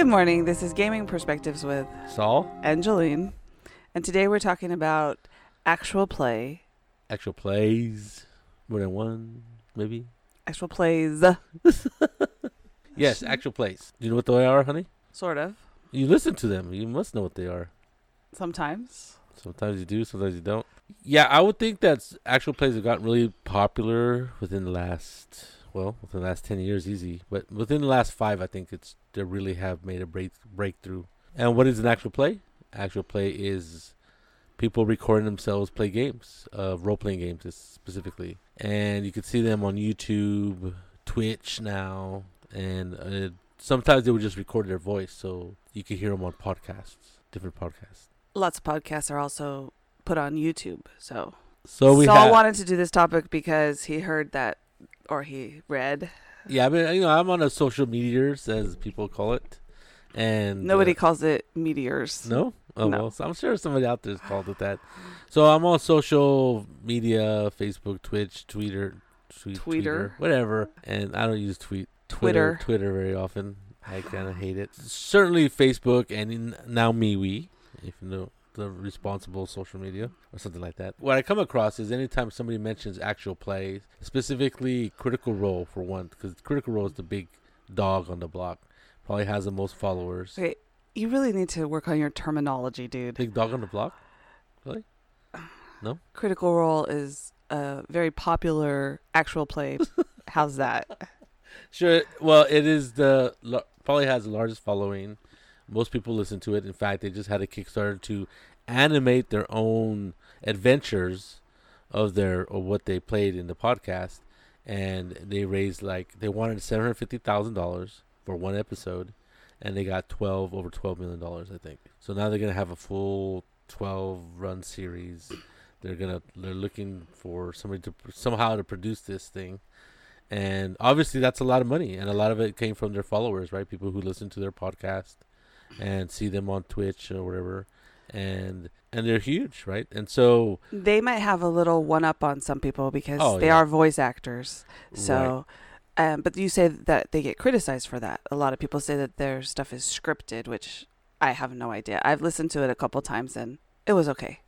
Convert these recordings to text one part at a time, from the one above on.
Good morning. This is Gaming Perspectives with Saul, Angeline, and today we're talking about actual play. Actual plays, more than one, maybe. Actual plays. Yes, actual plays. Do you know what they are, honey? Sort of. You listen to them. You must know what they are. Sometimes. Sometimes you do. Sometimes you don't. Yeah, I would think that actual plays have gotten really popular within the last. Well, within the last 10 years, easy. But within the last 5, I think they really have made a breakthrough. And what is an actual play? Actual play is people recording themselves play games, role-playing games specifically. And you can see them on YouTube, Twitch now. And sometimes they would just record their voice, so you could hear them on podcasts, different podcasts. Lots of podcasts are also put on YouTube. Saul wanted to do this topic because he heard that. Or he read. Yeah, I mean, I'm on a social meteors, as people call it. And nobody calls it meteors. No? Oh, no. Well, so I'm sure somebody out there has called it that. So I'm on social media, Facebook, Twitch, Twitter, whatever. And I don't use Twitter very often. I kind of hate it. Certainly Facebook and now MeWe, if you know the responsible social media or something like that. What I come across is anytime somebody mentions actual plays, specifically Critical Role for one, because Critical Role is the big dog on the block. Probably has the most followers. Wait, you really need to work on your terminology, dude. Big dog on the block? Really? No? Critical Role is a very popular actual play. How's that? Sure. Well, it is probably has the largest following. Most people listen to it. In fact, they just had a Kickstarter to animate their own adventures of what they played in the podcast. And they raised they wanted $750,000 for one episode, and they got over $12 million, I think. So now they're going to have a full 12-run series. They're looking for somebody to somehow to produce this thing. And obviously that's a lot of money, and a lot of it came from their followers, right? People who listen to their podcast and see them on Twitch or whatever, and they're huge, right? And so they might have a little one-up on some people because they are voice actors. So, right. But you say that they get criticized for that. A lot of people say that their stuff is scripted, which I have no idea. I've listened to it a couple times and it was okay.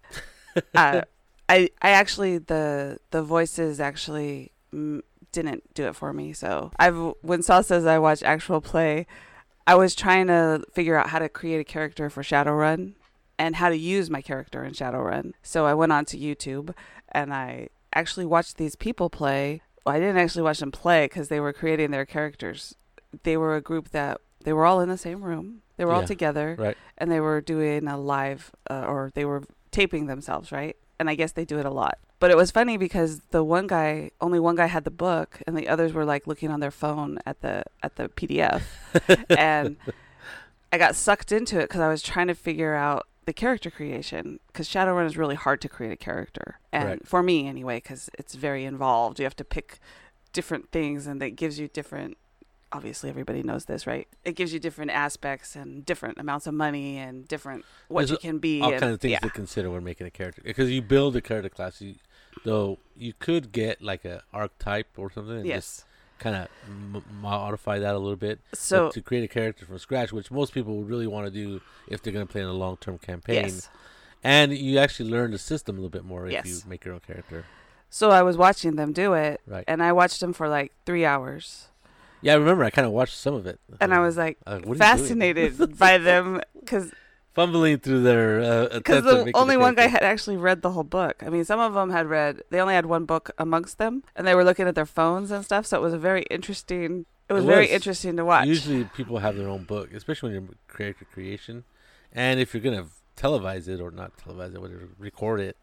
I actually the voices actually didn't do it for me. So when Saul says I watch actual play. I was trying to figure out how to create a character for Shadowrun and how to use my character in Shadowrun. So I went on to YouTube and I actually watched these people play. Well, I didn't actually watch them play because they were creating their characters. They were a group that they were all in the same room. They were all together. Right. And they were doing a live or they were taping themselves, right? And I guess they do it a lot. But it was funny because only one guy had the book and the others were looking on their phone at the PDF. And I got sucked into it because I was trying to figure out the character creation because Shadowrun is really hard to create a character. And for me anyway, because it's very involved. You have to pick different things and that gives you different, obviously everybody knows this, right? It gives you different aspects and different amounts of money and different what you can be. All kinds of things to consider when making a character. Because you build a character class, though you could get a archetype or something and just kind of modify that a little bit. So to create a character from scratch, which most people would really want to do if they're going to play in a long-term campaign. Yes. And you actually learn the system a little bit more if you make your own character. So I was watching them do it, and I watched them for 3 hours. Yeah, I remember I kind of watched some of it. And I was fascinated by them because... Fumbling through their... Because only one guy had actually read the whole book. I mean, some of them had read... They only had one book amongst them, and they were looking at their phones and stuff, so it was very interesting to watch. Usually people have their own book, especially when you're character creation. And if you're going to televise it or not televise it, whatever, record it,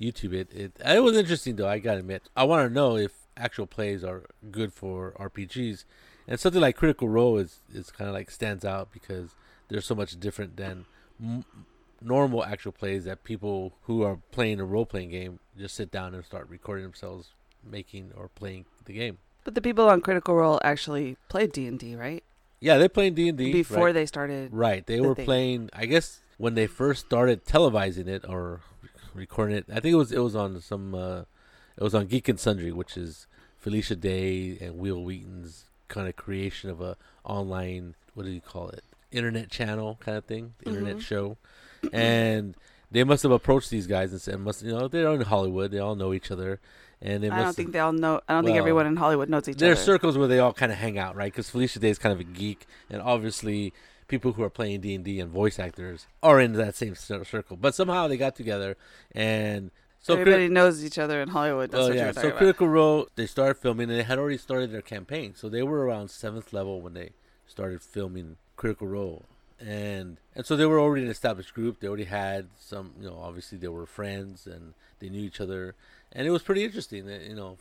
YouTube it. It was interesting, though, I got to admit. I want to know if actual plays are good for RPGs. And something like Critical Role is kind of stands out because they're so much different than... normal actual plays that people who are playing a role-playing game just sit down and start recording themselves making or playing the game. But the people on Critical Role actually played D&D, right? Yeah, they played D&D. Before they started. Right. They were playing, I guess, when they first started televising it or recording it. I think it was on some, it was on Geek and Sundry, which is Felicia Day and Will Wheaton's kind of creation of a online, what do you call it? internet channel kind of thing, the internet show. And they must have approached these guys and said, "Must, you know, they're in Hollywood. They all know each other." And they must think they all know. I don't think everyone in Hollywood knows each other. There are circles where they all kind of hang out, right? Because Felicia Day is kind of a geek, and obviously, people who are playing D&D and voice actors are in that same circle. But somehow they got together, and so everybody knows each other in Hollywood. That's what you're talking about. So Critical Role, they started filming, and they had already started their campaign. So they were around 7th level when they started filming Critical Role. And so they were already an established group. They already had some, you know, obviously they were friends and they knew each other. And it was pretty interesting. You know,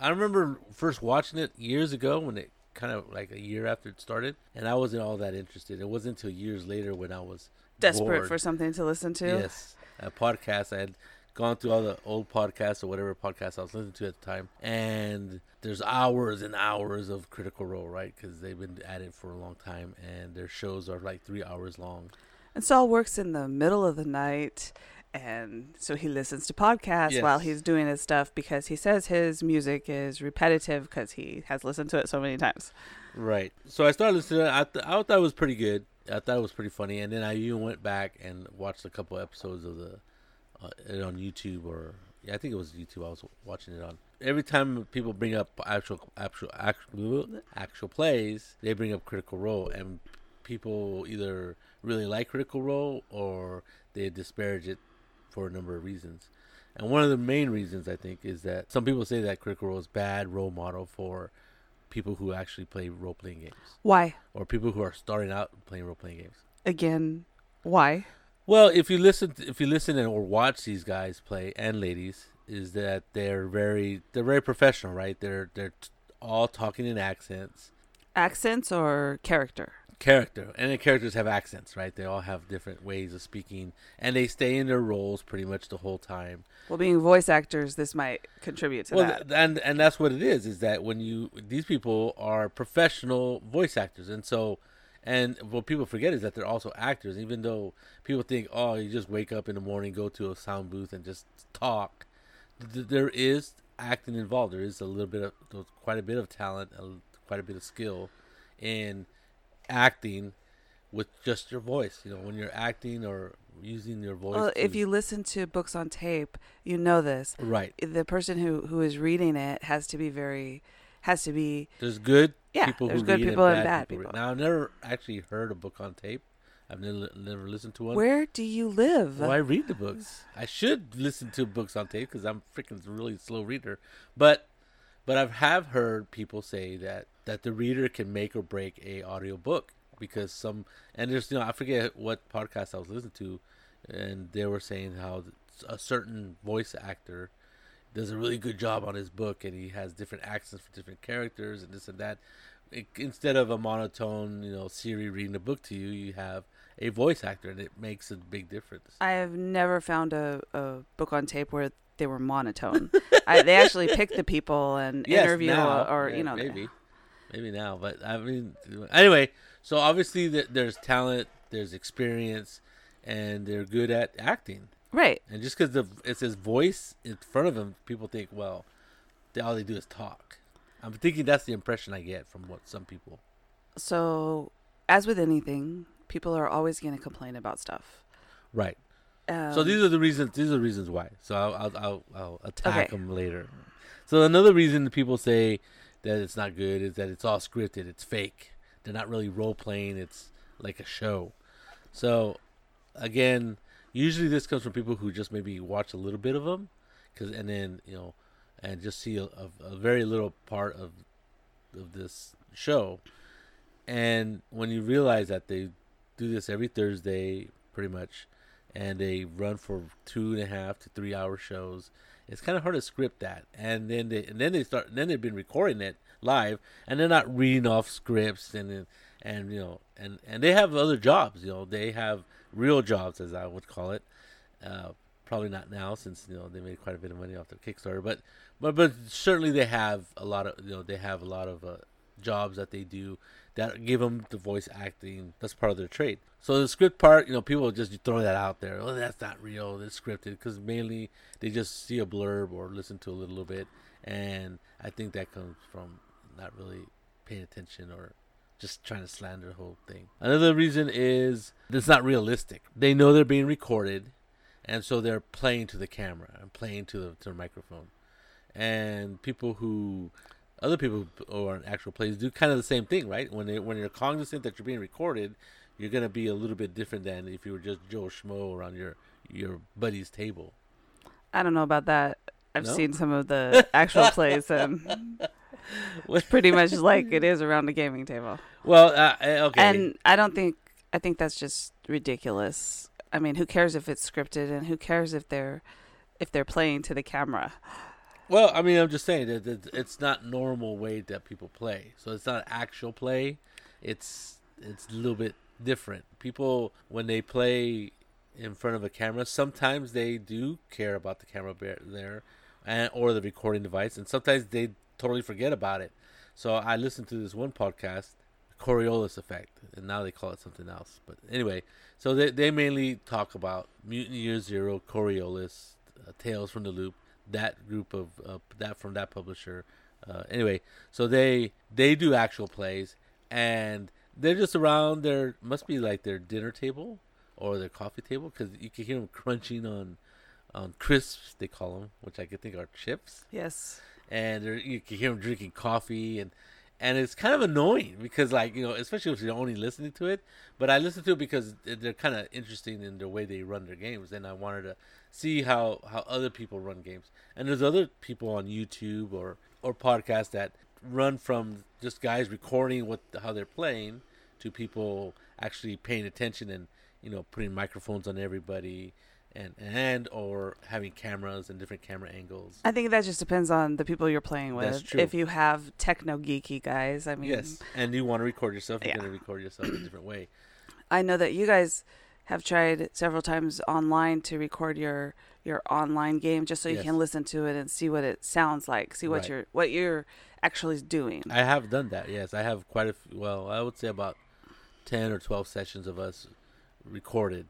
I remember first watching it years ago when it kind of like a year after it started. And I wasn't all that interested. It wasn't until years later when I was desperate bored. For something to listen to. Yes. A podcast. I had gone through all the old podcasts or whatever podcasts I was listening to at the time. And there's hours and hours of Critical Role, right? Because they've been at it for a long time. And their shows are like 3 hours long. And Saul works in the middle of the night. And so he listens to podcasts while he's doing his stuff because he says his music is repetitive because he has listened to it so many times. Right. So I started listening to it. I thought it was pretty good. I thought it was pretty funny. And then I even went back and watched a couple episodes of the on YouTube or I think it was YouTube I was watching it on. Every time people bring up actual plays, they bring up Critical Role, and people either really like Critical Role or they disparage it for a number of reasons. And one of the main reasons, I think, is that some people say that Critical Role is bad role model for people who actually play role-playing games. Why? Or people who are starting out playing role-playing games. Again, why? Well, if you listen and or watch these guys play, and ladies, is that they're very professional, right? They're all talking in accents. Accents or character? Character. And the characters have accents, right? They all have different ways of speaking, and they stay in their roles pretty much the whole time. Well, being voice actors, this might contribute to that. And that's what it is that when these people are professional voice actors, and what people forget is that they're also actors, even though people think, oh, you just wake up in the morning, go to a sound booth and just talk. There is acting involved. There is quite a bit of talent, quite a bit of skill in acting with just your voice, you know, when you're acting or using your voice. Well, if you listen to books on tape, you know this, right? The person who is reading it has to be. There's good people who read. There's good people and bad people. Now, I've never actually heard a book on tape. I've never listened to one. Where do you live? Well, I read the books. I should listen to books on tape because I'm freaking really slow reader, but I have heard people say that the reader can make or break a audio book because there's, you know, I forget what podcast I was listening to, and they were saying how a certain voice actor does a really good job on his book, and he has different accents for different characters and this and that. Instead of a monotone, you know, Siri reading a book to you, you have a voice actor, and it makes a big difference. I have never found a book on tape where they were monotone. They actually pick the people and interview now, or you know. Maybe now, but I mean, anyway, so obviously there's talent, there's experience, and they're good at acting. Right. And just because it says voice in front of them, people think, well, all they do is talk. I'm thinking that's the impression I get from what some people. So, as with anything, people are always going to complain about stuff. Right. So these are the reasons why. So I'll attack them later. So another reason that people say that it's not good is that it's all scripted. It's fake. They're not really role playing. It's like a show. So again, usually this comes from people who just maybe watch a little bit of them, and then, you know, and just see a very little part of this show. And when you realize that they do this every Thursday, pretty much, and they run for 2.5 to 3 hour shows, it's kind of hard to script that. And then they've been recording it live, and they're not reading off scripts, and you know, and they have other jobs, you know, they have real jobs, as I would call it. Probably not now, since, you know, they made quite a bit of money off their Kickstarter, but certainly they have a lot of, you know, jobs that they do that give them the voice acting. That's part of their trade. So the script part, you know, people just throw that out there. Oh, that's not real. It's scripted, because mainly they just see a blurb or listen to a little bit, and I think that comes from not really paying attention or just trying to slander the whole thing. Another reason is it's not realistic. They know they're being recorded, and so they're playing to the camera and playing to the microphone. And other people who are in actual plays do kind of the same thing, right? When you're cognizant that you're being recorded, you're going to be a little bit different than if you were just Joe Schmo around your buddy's table. I don't know about that. I've seen some of the actual plays, and it's pretty much like it is around the gaming table. Well, okay. And I think that's just ridiculous. I mean, who cares if it's scripted, and who cares if they're playing to the camera? Well, I mean, I'm just saying that it's not normal way that people play. So it's not actual play. It's a little bit different. People, when they play in front of a camera, sometimes they do care about the camera there or the recording device, and sometimes they totally forget about it. So I listened to this one podcast, Coriolis Effect, and now they call it something else. But anyway, so they mainly talk about Mutant Year Zero, Coriolis, Tales from the Loop, that group of that from that publisher. Anyway, so they do actual plays, and they're just around their, must be like their dinner table or their coffee table, because you can hear them crunching on crisps, they call them, which I could think are chips. Yes. And you can hear them drinking coffee, and it's kind of annoying because, like, you know, especially if you're only listening to it. But I listen to it because they're kind of interesting in the way they run their games, and I wanted to see how other people run games. And there's other people on YouTube or podcasts that run from just guys recording how they're playing to people actually paying attention and, you know, putting microphones on everybody and or having cameras and different camera angles. I think that just depends on the people you're playing with. That's true. If you have techno geeky guys, I mean, yes, and you want to record yourself, you're going to record yourself in a different way. I know that you guys have tried several times online to record your online game just so you can listen to it and see what it sounds like, see what you're actually doing. I have done that. Yes, I have quite a few, well, I would say about 10 or 12 sessions of us recorded.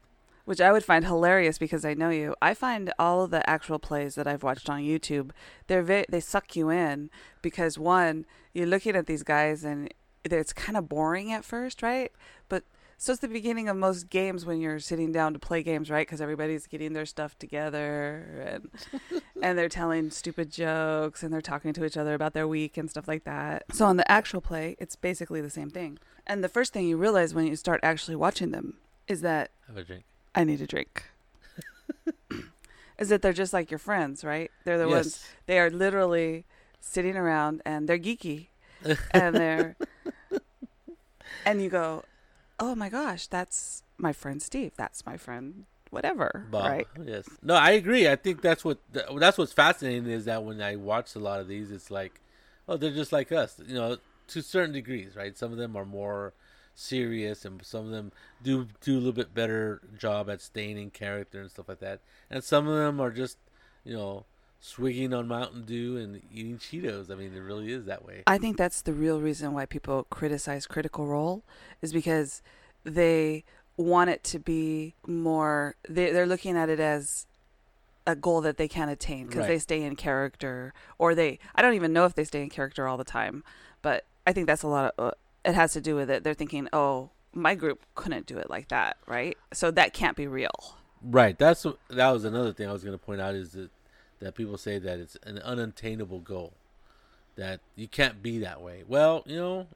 Which I would find hilarious because I know you. I find all of the actual plays that I've watched on YouTube, they suck you in because, one, you're looking at these guys and it's kind of boring at first, right? But so it's the beginning of most games when you're sitting down to play games, right? Because everybody's getting their stuff together and they're telling stupid jokes and they're talking to each other about their week and stuff like that. So on the actual play, it's basically the same thing. And the first thing you realize when you start actually watching them is that... Have a drink. I need a drink. Is that they're just like your friends, right? They're the ones, they are literally sitting around and they're geeky and and you go, oh my gosh, that's my friend Steve. That's my friend, whatever. Bob, right? Yes. No, I agree. I think that's what's fascinating is that when I watch a lot of these, it's like, oh, they're just like us, you know, to certain degrees, right? Some of them are more serious, and some of them do a little bit better job at staying in character and stuff like that. And some of them are just, you know, swigging on Mountain Dew and eating Cheetos. I mean, it really is that way. I think that's the real reason why people criticize Critical Role is because they want it to be more. They're looking at it as a goal that they can attain because they stay in character, or I don't even know if they stay in character all the time, but I think that's a lot of. It has to do with it. They're thinking, oh, my group couldn't do it like that, right? So that can't be real. Right. That was another thing I was going to point out is that people say that it's an unattainable goal, that you can't be that way. Well, you know.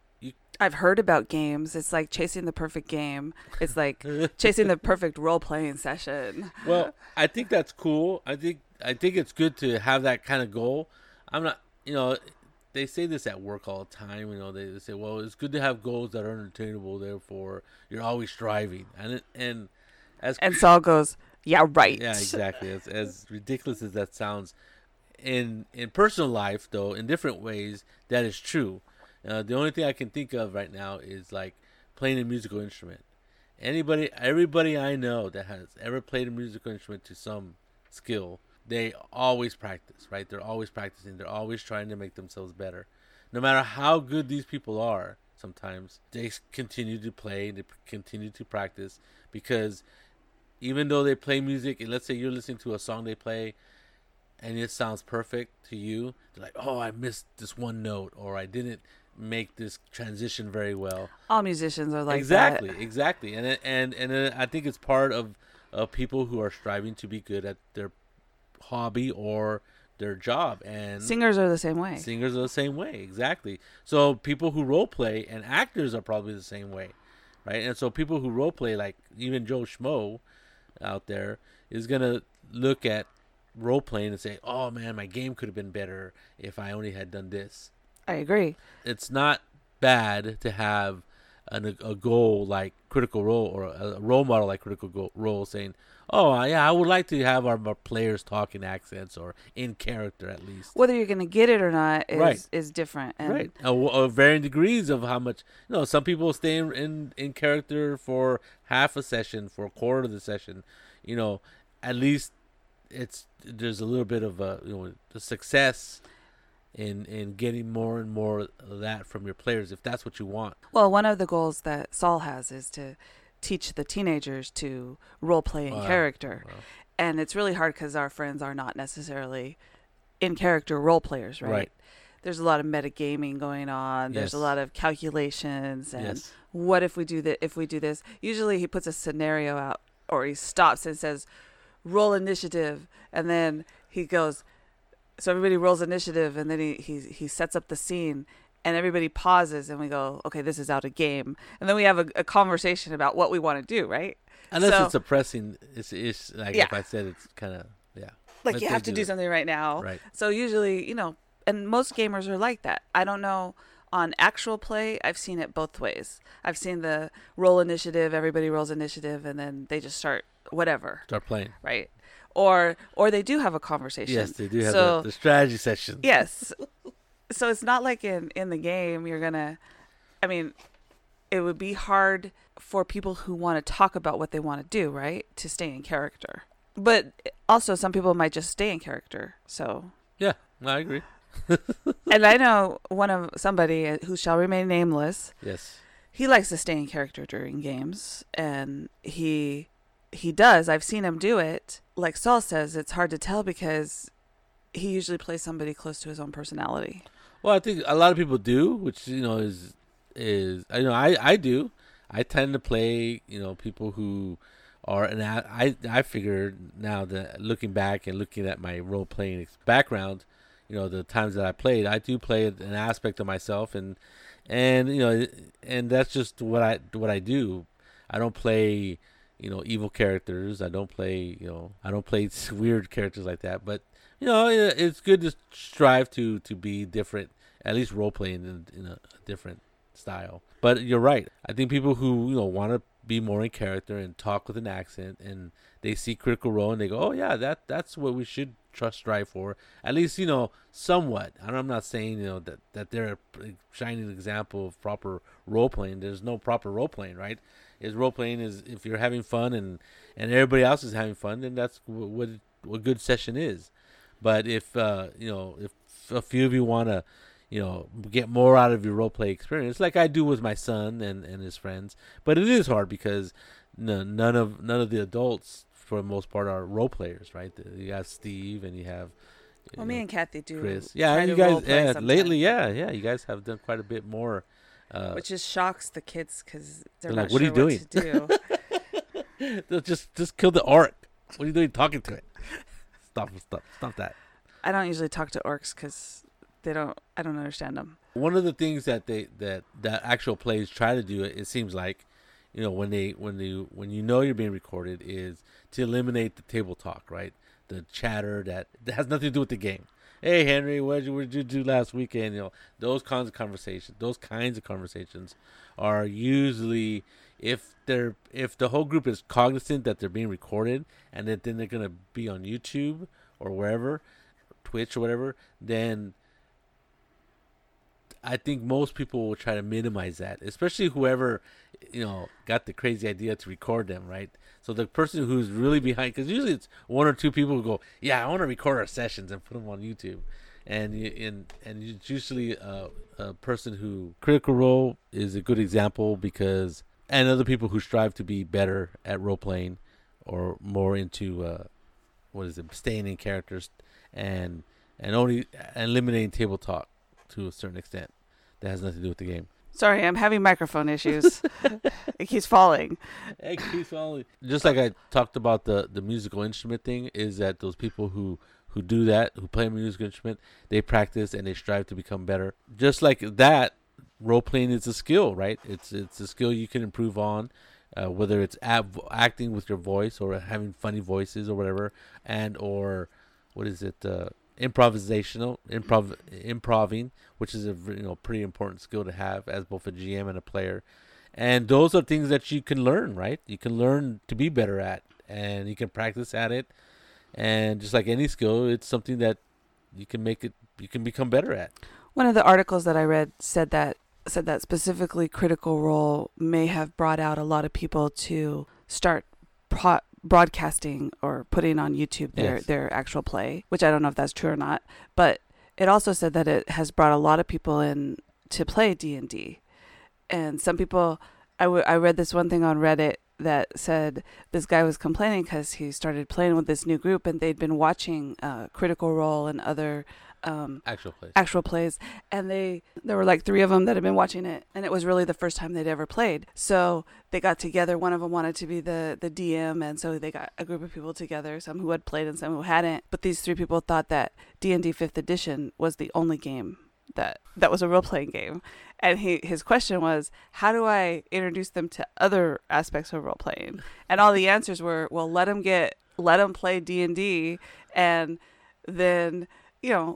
I've heard about games. It's like chasing the perfect game. It's like chasing the perfect role-playing session. Well, I think that's cool. I think it's good to have that kind of goal. I'm not, you know. They say this at work all the time, you know, they say, well, it's good to have goals that are unattainable, therefore you're always striving. And Saul goes, yeah, right. Yeah, exactly. As ridiculous as that sounds, in personal life, though, in different ways, that is true. The only thing I can think of right now is like playing a musical instrument. Everybody I know that has ever played a musical instrument to some skill, they always practice, right? They're always practicing. They're always trying to make themselves better. No matter how good these people are, sometimes they continue to play, they continue to practice, because even though they play music, and let's say you're listening to a song they play and it sounds perfect to you, they're like, oh, I missed this one note, or I didn't make this transition very well. All musicians are like that. Exactly. And I think it's part of people who are striving to be good at their hobby or their job. And singers are the same way. Exactly. So people who role play and actors are probably the same way, right? And so people who role play, like even Joe Schmo out there, is gonna look at role playing and say, "Oh man, my game could have been better if I only had done this." I agree. It's not bad to have a goal like Critical Role or a role model like Critical Role saying, "Oh yeah, I would like to have our players talk in accents or in character at least." Whether you're going to get it or not is different. And right. Varying degrees of how much. You know, some people stay in character for half a session, for a quarter of the session. You know, at least there's a little bit of the success in getting more and more of that from your players, if that's what you want. Well, one of the goals that Saul has is to teach the teenagers to role play in character. Wow. And it's really hard because our friends are not necessarily in character role players, right? There's a lot of metagaming going on. Yes. There's a lot of calculations. And what if we do that? If we do this, usually he puts a scenario out, or he stops and says, "Roll initiative." And then he goes, so everybody rolls initiative, and then he sets up the scene, and everybody pauses, and we go, "Okay, this is out of game." And then we have a conversation about what we want to do, right? Unless it's oppressing. It's like if I said it's kind of, like you have to do something right now. Right. So usually, and most gamers are like that. I don't know. On actual play, I've seen it both ways. I've seen the roll initiative, everybody rolls initiative, and then they just start whatever. Start playing. Right. Or they do have a conversation. Yes, they do have the strategy session. Yes. So it's not like in the game you're going to... I mean, it would be hard for people who want to talk about what they want to do, right? To stay in character. But also some people might just stay in character. So yeah, I agree. And I know somebody who shall remain nameless. Yes. He likes to stay in character during games, and he does. I've seen him do it. Like Saul says, it's hard to tell because he usually plays somebody close to his own personality. Well, I think a lot of people do, which is I do. I tend to play people who are, and I figure now that looking back and looking at my role playing background, the times that I played, I do play an aspect of myself, and that's just what I do. I don't play, evil characters. I don't play weird characters like that. But it's good to strive to be different, at least role playing in a different style. But you're right. I think people who want to be more in character and talk with an accent, and they see Critical Role and they go, "Oh yeah, that's what we should strive for." At least somewhat. And I'm not saying that they're a shining example of proper role playing. There's no proper role playing, right? Is role playing is if you're having fun and everybody else is having fun, then that's what a good session is. But if a few of you want to get more out of your role play experience, like I do with my son and his friends. But it is hard because none of the adults, for the most part, are role players, right? You have Steve, and you have me and Kathy do. Chris. Yeah, you guys. Yeah, lately, yeah, you guys have done quite a bit more, which just shocks the kids because they're not like, "What are you doing? What to do?" just kill the orc. What are you doing talking to it? Stop that. I don't usually talk to orcs because I don't understand them. One of the things that that actual plays try to do, it seems like, when you're being recorded, is to eliminate the table talk, right? The chatter that has nothing to do with the game. "Hey Henry, what did you do last weekend?" Those kinds of conversations are usually, if the whole group is cognizant that they're being recorded and that then they're gonna be on YouTube or wherever, Twitch or whatever, then I think most people will try to minimize that, especially whoever, got the crazy idea to record them, right? So the person who's really behind, because usually it's one or two people who go, "Yeah, I want to record our sessions and put them on YouTube," and it's usually a person who... Critical Role is a good example because, and other people who strive to be better at role playing or more into staying in characters and eliminating table talk to a certain extent. that has nothing to do with the game. Sorry, I'm having microphone issues. It keeps falling. It keeps falling. Just like I talked about the musical instrument thing, is that those people who do that, who play a musical instrument, they practice and they strive to become better. Just like that, role-playing is a skill, right? It's a skill you can improve on, whether it's acting with your voice or having funny voices or whatever, and or what is it, improving, which is a pretty important skill to have as both a GM and a player. And those are things that you can learn, right? You can learn to be better at, and you can practice at it. And just like any skill, it's something that you can become better at. One of the articles that I read said that specifically Critical Role may have brought out a lot of people to start broadcasting or putting on YouTube their actual play, which I don't know if that's true or not. But it also said that it has brought a lot of people in to play D&D. And some people, I read this one thing on Reddit that said this guy was complaining because he started playing with this new group and they'd been watching Critical Role and other actual plays, and there were like 3 of them that had been watching it, and it was really the first time they'd ever played. So they got together. One of them wanted to be the DM, and so they got a group of people together, some who had played and some who hadn't. But these 3 people thought that D&D 5th edition was the only game that was a role-playing game. And his question was, how do I introduce them to other aspects of role-playing? And all the answers were, well, let them play D&D, and then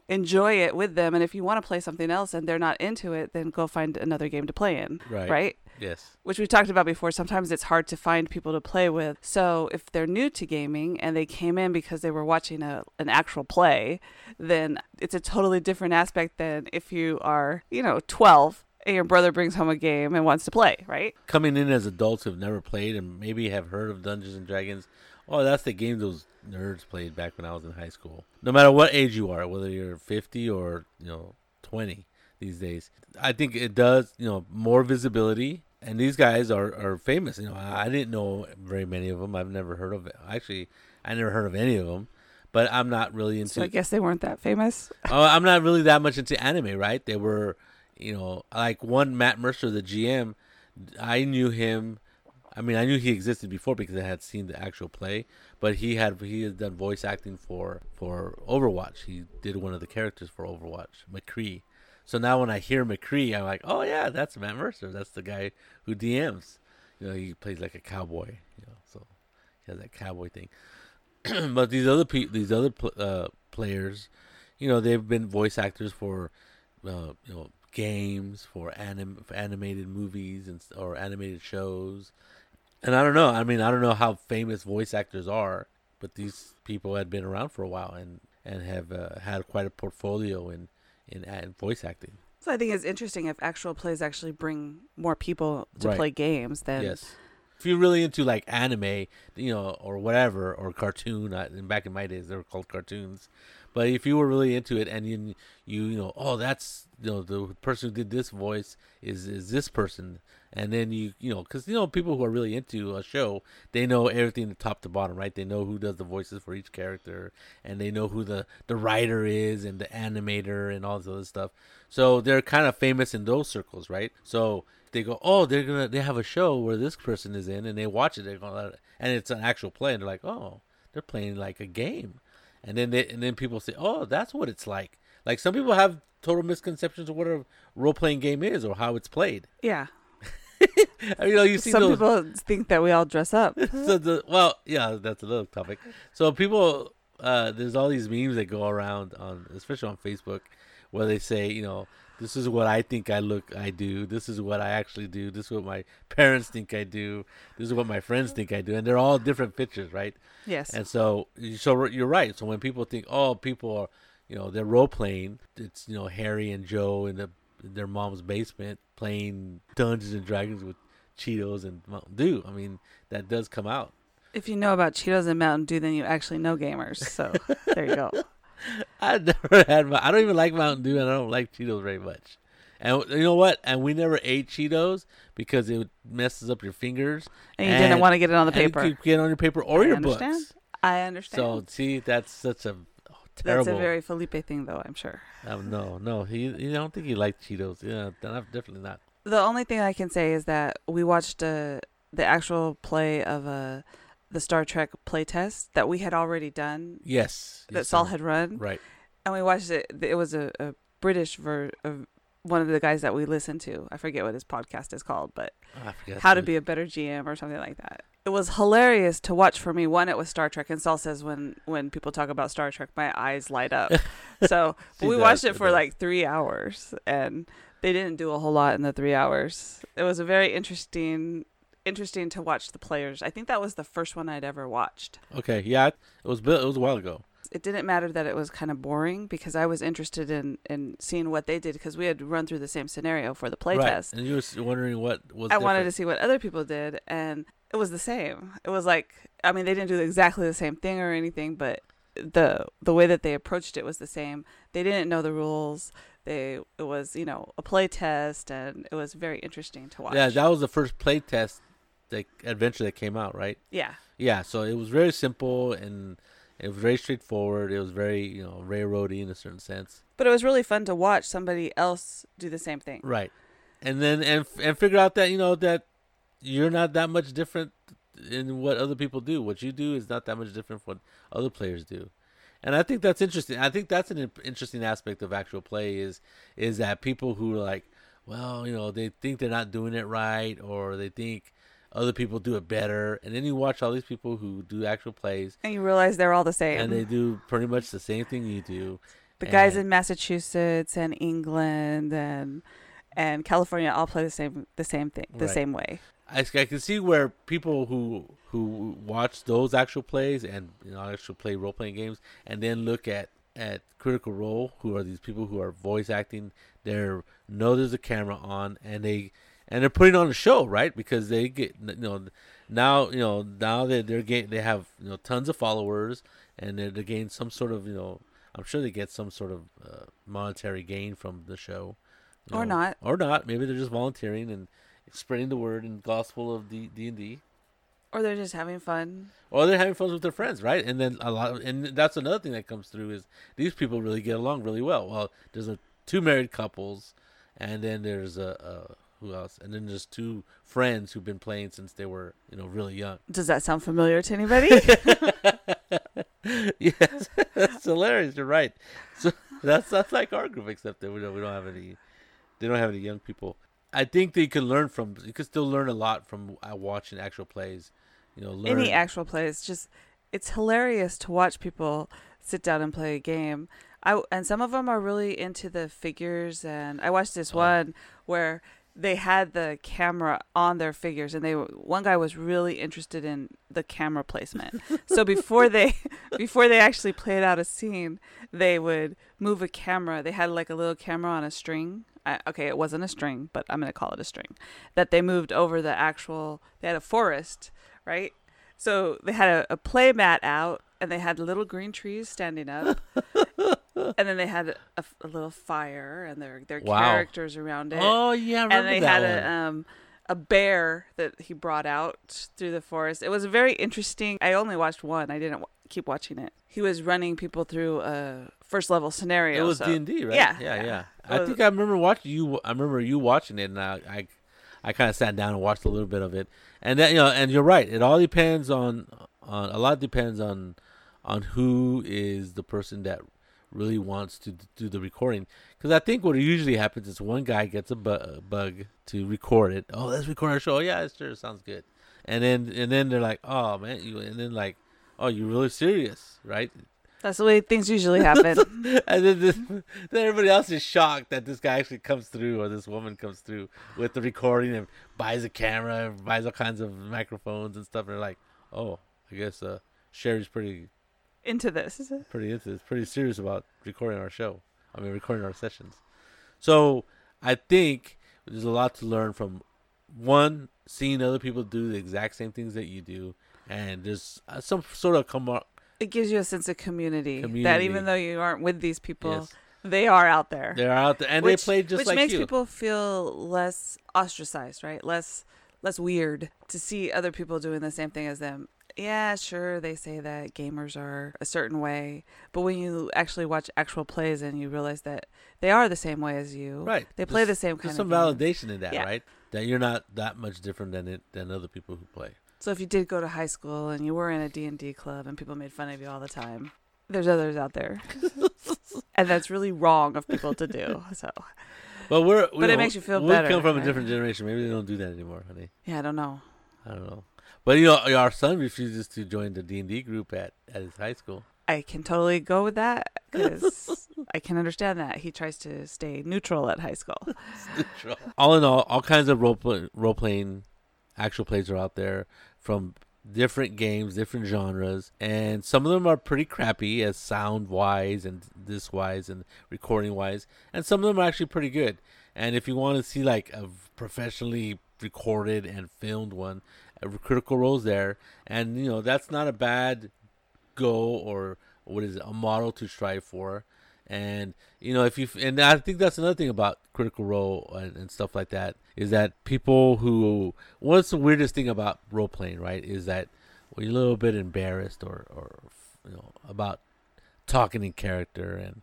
enjoy it with them. And if you want to play something else and they're not into it, then go find another game to play in. Right? Yes. Which we talked about before. Sometimes it's hard to find people to play with. So if they're new to gaming and they came in because they were watching an actual play, then it's a totally different aspect than if you are, 12 and your brother brings home a game and wants to play, right? Coming in as adults who've never played and maybe have heard of Dungeons and Dragons. Oh, that's the game those nerds played back when I was in high school. No matter what age you are, whether you're 50 or 20 these days, I think it does more visibility. And these guys are famous. I didn't know very many of them. I've never heard of it. Actually, I never heard of any of them. But I'm not really into. So I guess they weren't that famous. I'm not really that much into anime, right? They were, like one Matt Mercer, the GM. I knew him. I mean, I knew he existed before because I had seen the actual play, but he had done voice acting for Overwatch. He did one of the characters for Overwatch, McCree. So now when I hear McCree, I'm like, oh yeah, that's Matt Mercer. That's the guy who DMs. He plays like a cowboy. So he has that cowboy thing. But these other players, they've been voice actors for, games, for animated movies or animated shows. And I don't know. I mean, I don't know how famous voice actors are, but these people had been around for a while and have had quite a portfolio in voice acting. So I think it's interesting if actual plays actually bring more people to play games than... Yes. If you're really into like anime, or whatever, or cartoon, back in my days, they were called cartoons. But if you were really into it and you the person who did this voice is this person. And then because people who are really into a show, they know everything top to bottom, right? They know who does the voices for each character, and they know who the writer is and the animator and all this other stuff. So they're kind of famous in those circles, right? So they go, oh, they have a show where this person is in, and they watch it. They go, and it's an actual play, and they're like, oh, they're playing like a game. And then people say, oh, that's what it's like. Like some people have total misconceptions of what a role playing game is or how it's played. Yeah. You see, some people think that we all dress up. That's another topic. So people, there's all these memes that go around especially on Facebook, where they say, this is what I think I do. This is what I actually do. This is what my parents think I do. This is what my friends think I do. And they're all different pictures, right? Yes. And so you're right. So when people think, oh, people are, they're role playing. It's Harry and Joe and their mom's basement playing Dungeons and Dragons with Cheetos and Mountain Dew. I mean, that does come out. If you know about Cheetos and Mountain Dew, then you actually know gamers. So there you go. I don't even like Mountain Dew, and I don't like Cheetos very much. And you know what? And we never ate Cheetos because it messes up your fingers. And you didn't want to get it on the paper. You could get it on your paper or your books. I understand. So see, that's such a terrible. That's a very Felipe thing, though, I'm sure. No. He I don't think he liked Cheetos. Yeah, definitely not. The only thing I can say is that we watched the actual play of the Star Trek playtest that we had already done. Yes. That Saul had run. Right. And we watched it. It was a British version. One of the guys that we listened to, I forget what his podcast is called, but How to Be a Better GM or something like that. It was hilarious to watch for me. One, it was Star Trek, and Saul says when people talk about Star Trek, my eyes light up. So we watched it for like 3 hours, and they didn't do a whole lot in the 3 hours. It was a very interesting to watch the players. I think that was the first one I'd ever watched. Okay, yeah, it was a while ago. It didn't matter that it was kind of boring because I was interested in seeing what they did because we had run through the same scenario for the playtest. Right. And you were wondering what was different. I wanted to see what other people did, and it was the same. It was like, I mean, they didn't do exactly the same thing or anything, but the way that they approached it was the same. They didn't know the rules. It was, you know, a playtest, and it was very interesting to watch. Yeah, that was the first playtest adventure that came out, right? Yeah. Yeah, so it was very simple and... It was very straightforward. It was very, you know, railroady in a certain sense. But it was really fun to watch somebody else do the same thing. Right. And then and figure out that, you know, that you're not that much different in what other people do. What you do is not that much different from what other players do. And I think that's interesting. I think that's an interesting aspect of actual play is that people who are like, well, you know, they think they're not doing it right or they think other people do it better. And then you watch all these people who do actual plays. And you realize they're all the same. And they do pretty much the same thing you do. The guys in Massachusetts and England and California all play the same thing, the same way. I can see where people who watch those actual plays and, you know, actual play role-playing games and then look at Critical Role, who are these people who are voice acting. There's a camera on and they... And they're putting on a show, right? Because they get, you know, now they have, you know, tons of followers, and they gain some sort of, you know, I'm sure they get some sort of monetary gain from the show, or not. Maybe they're just volunteering and spreading the word and gospel of D&D, or they're just having fun, or they're having fun with their friends, right? And then and that's another thing that comes through is these people really get along really well. Well, there's two married couples, and then there's a who else? And then there's two friends who've been playing since they were, you know, really young. Does that sound familiar to anybody? Yes, that's hilarious. You're right. So that's like our group, except that we don't have any. They don't have any young people. I think they can learn from. You can still learn a lot from watching actual plays. You know, any actual plays. Just it's hilarious to watch people sit down and play a game. And some of them are really into the figures. And I watched this one where they had the camera on their figures, and one guy was really interested in the camera placement. So before they actually played out a scene, they would move a camera. They had like a little camera on a string. It wasn't a string, but I'm going to call it a string. That they moved over the actual. They had a forest, right? So they had a play mat out, and they had little green trees standing up. And then they had a little fire and their characters around it. Oh, yeah, I remember that. And they had a bear that he brought out through the forest. It was very interesting. I only watched one. I didn't keep watching it. He was running people through a first-level scenario. It was D&D, right? Yeah. I think I remember watching you. I remember you watching it, and I kind of sat down and watched a little bit of it. And that, you know, and you're right. It all depends on a lot depends on who is the person that really wants to do the recording, because I think what usually happens is one guy gets a bug to record it. Oh, let's record our show. Oh, yeah, it sure sounds good. And then they're like, oh man, you're really serious, right? That's the way things usually happen. And then everybody else is shocked that this guy actually comes through, or this woman comes through with the recording and buys a camera, and buys all kinds of microphones and stuff. And they're like, oh, I guess Sherry's pretty serious about recording our sessions. So I think there's a lot to learn from one, seeing other people do the exact same things that you do, and there's some sort of it gives you a sense of community that even though you aren't with these people, yes, they are out there and they play just like you, which makes people feel less ostracized, right? Less weird to see other people doing the same thing as them. yeah, sure, they say that gamers are a certain way, but when you actually watch actual plays and you realize that they are the same way as you, right? They play the same kind of game. There's some validation in that, yeah. Right? That you're not that much different than other people who play. So if you did go to high school and you were in a D&D club and people made fun of you all the time, there's others out there, and that's really wrong of people to do. So, well, but it makes you feel better. We come from a different generation. Maybe they don't do that anymore, honey. Yeah, I don't know. But you know, our son refuses to join the D&D group at his high school. I can totally go with that because I can understand that. He tries to stay neutral at high school. Neutral. All in all kinds of role-playing actual plays are out there from different games, different genres. And some of them are pretty crappy as sound-wise and this-wise and recording-wise. And some of them are actually pretty good. And if you want to see like a professionally recorded and filmed one, Critical Role's there. And, you know, that's not a bad goal or a model to strive for. And you know, and I think that's another thing about Critical Role and stuff like that is that what's the weirdest thing about role playing, right, is that we're a little bit embarrassed or you know, about talking in character and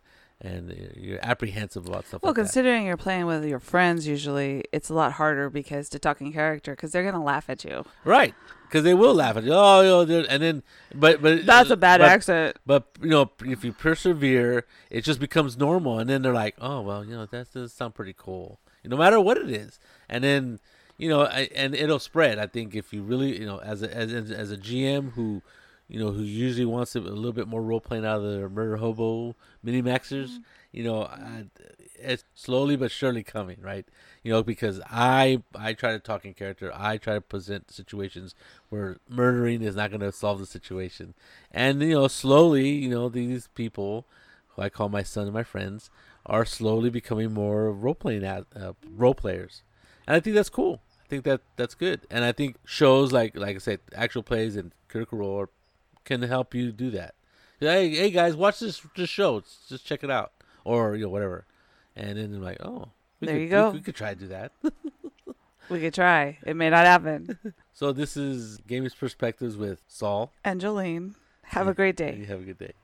you're apprehensive about stuff. Well, like considering that. You're playing with your friends, usually it's a lot harder because to talk in character because they're gonna laugh at you, right? Because they will laugh at you. Oh, you know, and then, but that's a bad accent. But you know, if you persevere, it just becomes normal, and then they're like, oh well, you know, that does sound pretty cool, no matter what it is, and then you know, and it'll spread. I think if you really, you know, as a GM who. You know, who usually wants a little bit more role playing out of their murder hobo mini maxers. Mm-hmm. You know, it's slowly but surely coming, right? You know, because I try to talk in character. I try to present situations where murdering is not going to solve the situation, and you know, slowly, you know, these people who I call my son and my friends are slowly becoming more role players, and I think that's cool. I think that's good, and I think shows like I said, actual plays and Critical Role can help you do that. Hey guys, watch this show. Just check it out, or you know, whatever. And then I'm like, oh, you go. We could try to do that. We could try. It may not happen. So this is Gamers Perspectives with Saul, Angeline. Have a great day. You have a good day.